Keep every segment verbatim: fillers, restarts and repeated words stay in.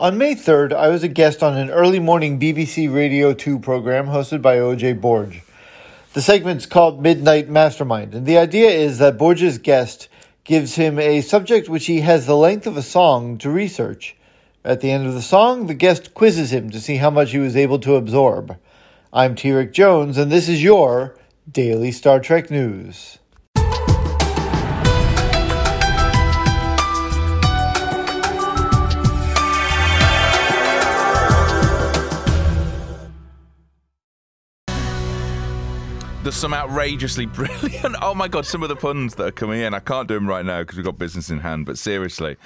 On May third, I was a guest on an early morning B B C Radio two program hosted by O J. Borg. The segment's called Midnight Mastermind, and the idea is that Borg's guest gives him a subject which he has the length of a song to research. At the end of the song, the guest quizzes him to see how much he was able to absorb. I'm T. Rick Jones, and this is your Daily Star Trek News. There's some outrageously brilliant... Oh, my God, some of the puns that are coming in. I can't do them right now because we've got business in hand, but seriously,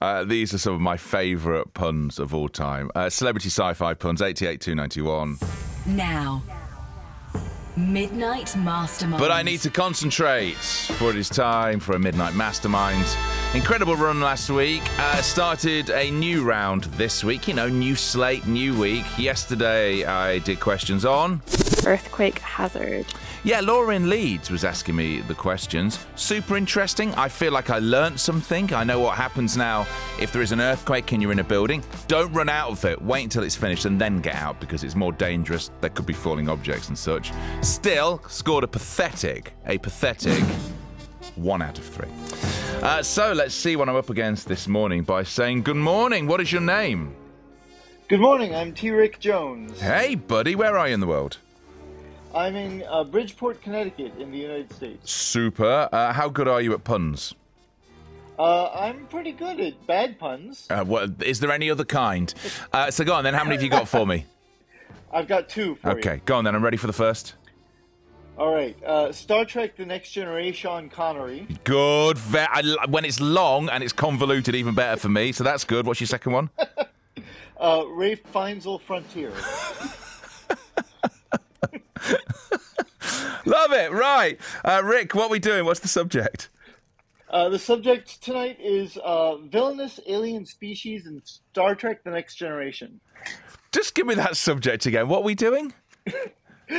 uh, these are some of my favourite puns of all time. Uh, celebrity sci-fi puns, eighty-eight two ninety-one. Now, Midnight Mastermind. But I need to concentrate, for it is time for a Midnight Mastermind. Incredible run last week. Uh, started a new round this week. You know, new slate, new week. Yesterday, I did questions on... earthquake hazard. Yeah, Laura in Leeds was asking me the questions. Super interesting. I feel like I learnt something. I know what happens now if there is an earthquake and you're in a building. Don't run out of it. Wait until it's finished and then get out because it's more dangerous. There could be falling objects and such. Still, scored a pathetic, a pathetic one out of three. Uh, so let's see what I'm up against this morning by saying, good morning, what is your name? Good morning, I'm T. Rick Jones. Hey, buddy, where are you in the world? I'm in uh, Bridgeport, Connecticut, in the United States. Super. Uh, how good are you at puns? Uh, I'm pretty good at bad puns. Uh, well, is there any other kind? Uh, so go on then, how many have you got for me? I've got two for okay, you. Okay, go on then, I'm ready for the first. All right. Uh, Star Trek The Next Generation, Connery. Good. Ve- I, when it's long and it's convoluted, even better for me, so that's good. What's your second one? uh, Ray Fienzel, Frontier. Love it. Right. Uh, Rick, what are we doing? What's the subject? Uh, the subject tonight is uh, villainous alien species in Star Trek The Next Generation. Just give me that subject again. What are we doing?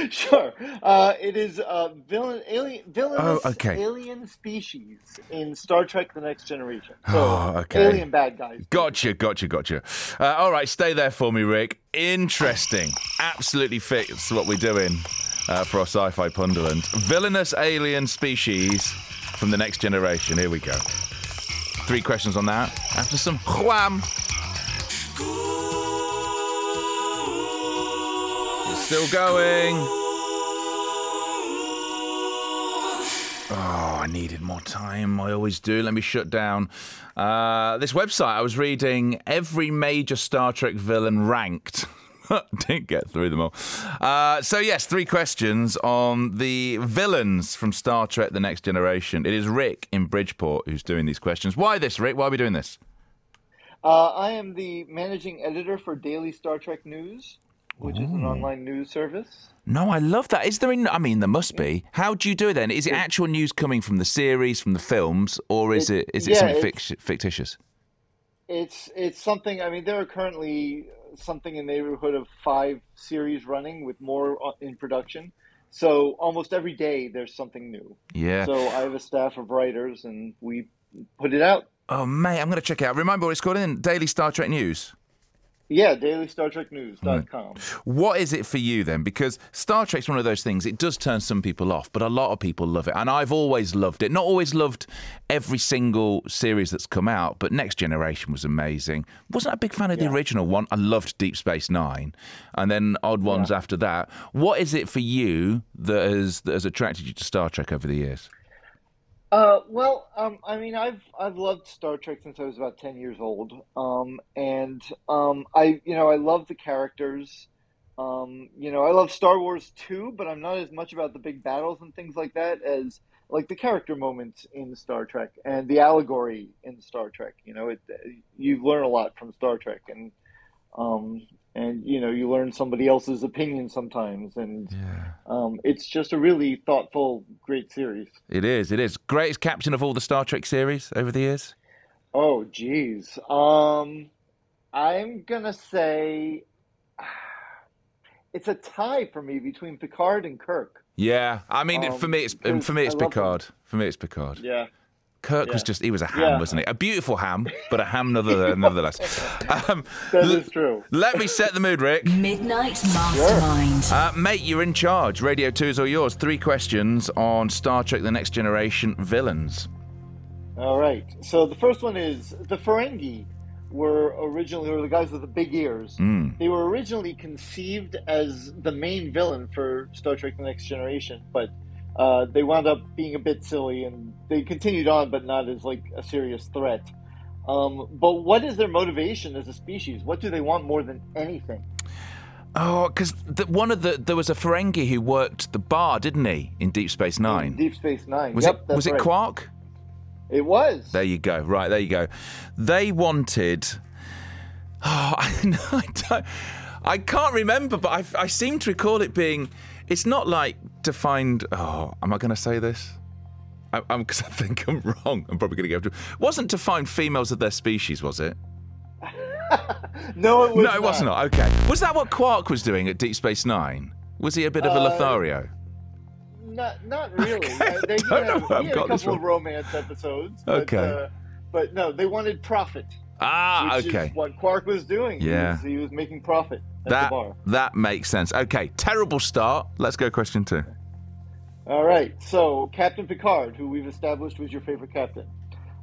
Sure. Uh, it is uh, villain, alien, villainous oh, okay. alien species in Star Trek The Next Generation. So, oh, okay. Alien bad guys. Gotcha, gotcha, gotcha. Uh, all right, stay there for me, Rick. Interesting. Absolutely fits what we're doing uh, for our sci-fi Ponderland. Villainous alien species from The Next Generation. Here we go. Three questions on that. After some wham. Still going. Oh, I needed more time. I always do. Let me shut down uh, this website. I was reading every major Star Trek villain ranked. Didn't get through them all. Uh, so, yes, three questions on the villains from Star Trek The Next Generation. It is Rick in Bridgeport who's doing these questions. Why this, Rick? Why are we doing this? Uh, I am the managing editor for Daily Star Trek News. Which Ooh. Is an online news service. No, I love that. Is there? In, I mean, there must be. How do you do it then? Is it, it actual news coming from the series, from the films, or is it, it is it yeah, something fict- fictitious? It's it's something. I mean, there are currently something in the neighborhood of five series running, with more in production. So almost every day there's something new. Yeah. So I have a staff of writers, and we put it out. Oh mate, I'm going to check it out. Remember what it's called in Daily Star Trek News. Yeah, daily star trek news dot com. What is it for you then? Because Star Trek's one of those things, it does turn some people off, but a lot of people love it. And I've always loved it. Not always loved every single series that's come out, but Next Generation was amazing. Wasn't a big fan of yeah. the original one. I loved Deep Space Nine. And then odd ones yeah. after that. What is it for you that has, that has attracted you to Star Trek over the years? Uh, well, um, I mean, I've I've loved Star Trek since I was about ten years old, um, and um, I you know I love the characters. Um, you know, I love Star Wars too, but I'm not as much about the big battles and things like that as like the character moments in Star Trek and the allegory in Star Trek. You know, it, you learn a lot from Star Trek, and um, and you know you learn somebody else's opinion sometimes, and yeah. um, it's just a really thoughtful, great series. It is, it is. Greatest captain of all the Star Trek series over the years? Oh, geez. Um, I'm gonna say it's a tie for me between Picard and Kirk. Yeah, I mean, um, for me, it's for me, it's Picard. For me, it's Picard. Yeah. Kirk yeah. was just, he was a ham, yeah. wasn't he? A beautiful ham, but a ham nevertheless. Um, that is true. Let me set the mood, Rick. Midnight Mastermind. Sure. Uh, mate, you're in charge. Radio two's all yours. Three questions on Star Trek The Next Generation villains. All right. So the first one is the Ferengi were originally, or the guys with the big ears, mm. they were originally conceived as the main villain for Star Trek The Next Generation, but uh, they wound up being a bit silly and they continued on, but not as like a serious threat. Um, but what is their motivation as a species? What do they want more than anything? Oh, because the, one of the there was a Ferengi who worked the bar, didn't he, in Deep Space Nine? In Deep Space Nine. Was yep, it that's was it right. Quark? It was. There you go. Right, there you go. They wanted. Oh, I, no, I, don't, I can't remember, but I, I seem to recall it being. It's not like defined. Oh, am I going to say this? I, I'm because I think I'm wrong. I'm probably going to go. It wasn't to find females of their species, was it? No, it was. No, not. It wasn't. Okay. Was that what Quark was doing at Deep Space Nine? Was he a bit of a uh... Lothario? Not, not really. Okay, uh, they don't had, know I've had got a couple of romance episodes. But, okay, uh, but no, they wanted profit. Ah, which okay. Is what Quark was doing? Yeah, he was, he was making profit at that, the bar. That makes sense. Okay, terrible start. Let's go question two. All right. So Captain Picard, who we've established was your favorite captain,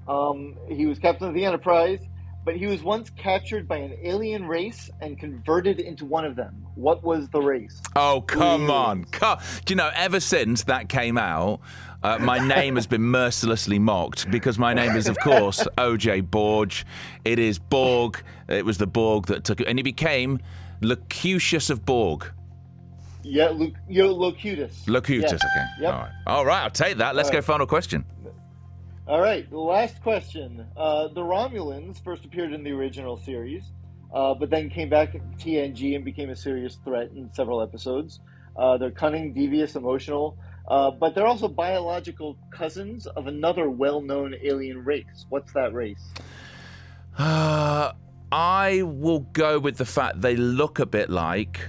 um, he was captain of the Enterprise, but he was once captured by an alien race and converted into one of them. What was the race? Oh, come Please. on. Come. Do you know, ever since that came out, uh, my name has been mercilessly mocked because my name is, of course, O J. Borg. It is Borg. It was the Borg that took it. And he became Locutus of Borg. Yeah, Lu- Locutus. Locutus, yeah. okay. Yep. All right. All right, I'll take that. Let's All go right. final question. All right, the last question. Uh, the Romulans first appeared in the original series, uh, but then came back to T N G and became a serious threat in several episodes. Uh, they're cunning, devious, emotional, uh, but they're also biological cousins of another well-known alien race. What's that race? Uh, I will go with the fact they look a bit like...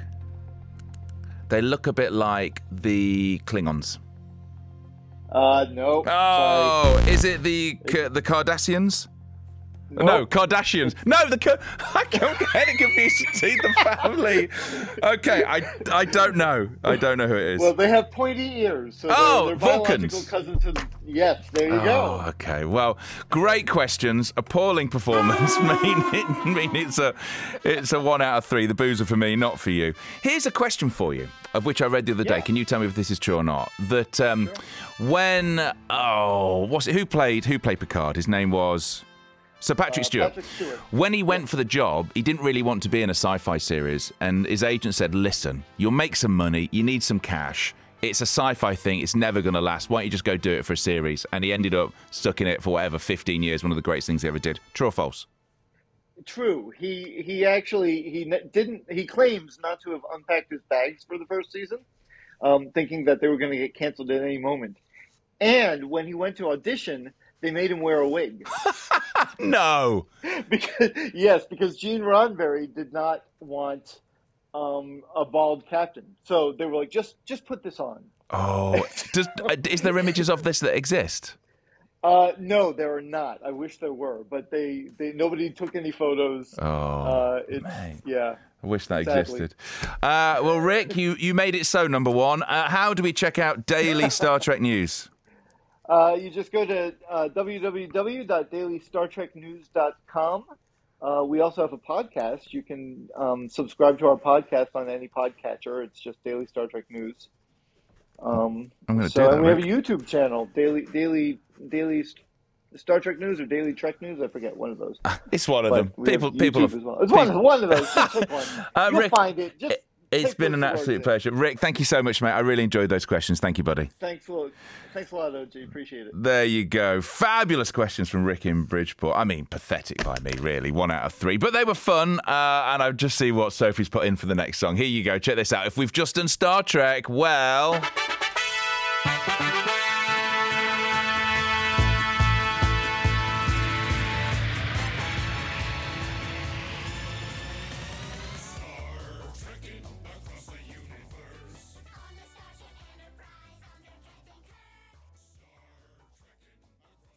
They look a bit like the Klingons. Uh, no. Oh, sorry. Is it the the Cardassians? Nope. No, Kardashians. No, the I can't get it confused. The family. Okay, I, I don't know. I don't know who it is. Well, they have pointy ears. So oh, they're, they're Vulcans. Cousins to, yes, there you oh, go. Okay, well, great questions. Appalling performance. mean, it, mean it's a it's a one out of three. The boos are for me, not for you. Here's a question for you, of which I read the other yeah. day. Can you tell me if this is true or not? That um, sure. when oh, what's it? Who played who played Picard? His name was. So Patrick Stewart, uh, Patrick Stewart, when he went for the job, he didn't really want to be in a sci-fi series. And his agent said, listen, you'll make some money. You need some cash. It's a sci-fi thing. It's never going to last. Why don't you just go do it for a series? And he ended up stuck in it for whatever, fifteen years, one of the greatest things he ever did. True or false? True. He he actually, he didn't, he claims not to have unpacked his bags for the first season, um, thinking that they were going to get canceled at any moment. And when he went to audition, they made him wear a wig. No. Because, yes, because Gene Roddenberry did not want um, a bald captain. So they were like, just just put this on. Oh. Does, is there images of this that exist? Uh, no, there are not. I wish there were. But they, they nobody took any photos. Oh, uh, it's, man. Yeah. I wish that exactly. existed. Uh, well, Rick, you, you made it so, number one. Uh, how do we check out Daily Star Trek News? Uh, you just go to uh, w w w dot daily star trek news dot com. Uh, we also have a podcast. You can um, subscribe to our podcast on any podcatcher. It's just Daily Star Trek News. Um, I'm going to so, do that. And we have a YouTube channel, Daily Daily Daily Star Trek News or Daily Trek News. I forget one of those. It's one of but them. People, people. Have, well. It's people. One, one of those. Just pick one. Uh, You'll Rick, find it. Just. It, It's been an absolute pleasure. Rick, thank you so much, mate. I really enjoyed those questions. Thank you, buddy. Thanks a lot. Thanks a lot, O G. Appreciate it. There you go. Fabulous questions from Rick in Bridgeport. I mean, pathetic by me, really. One out of three. But they were fun. Uh, and I'll just see what Sophie's put in for the next song. Here you go. Check this out. If we've just done Star Trek, well...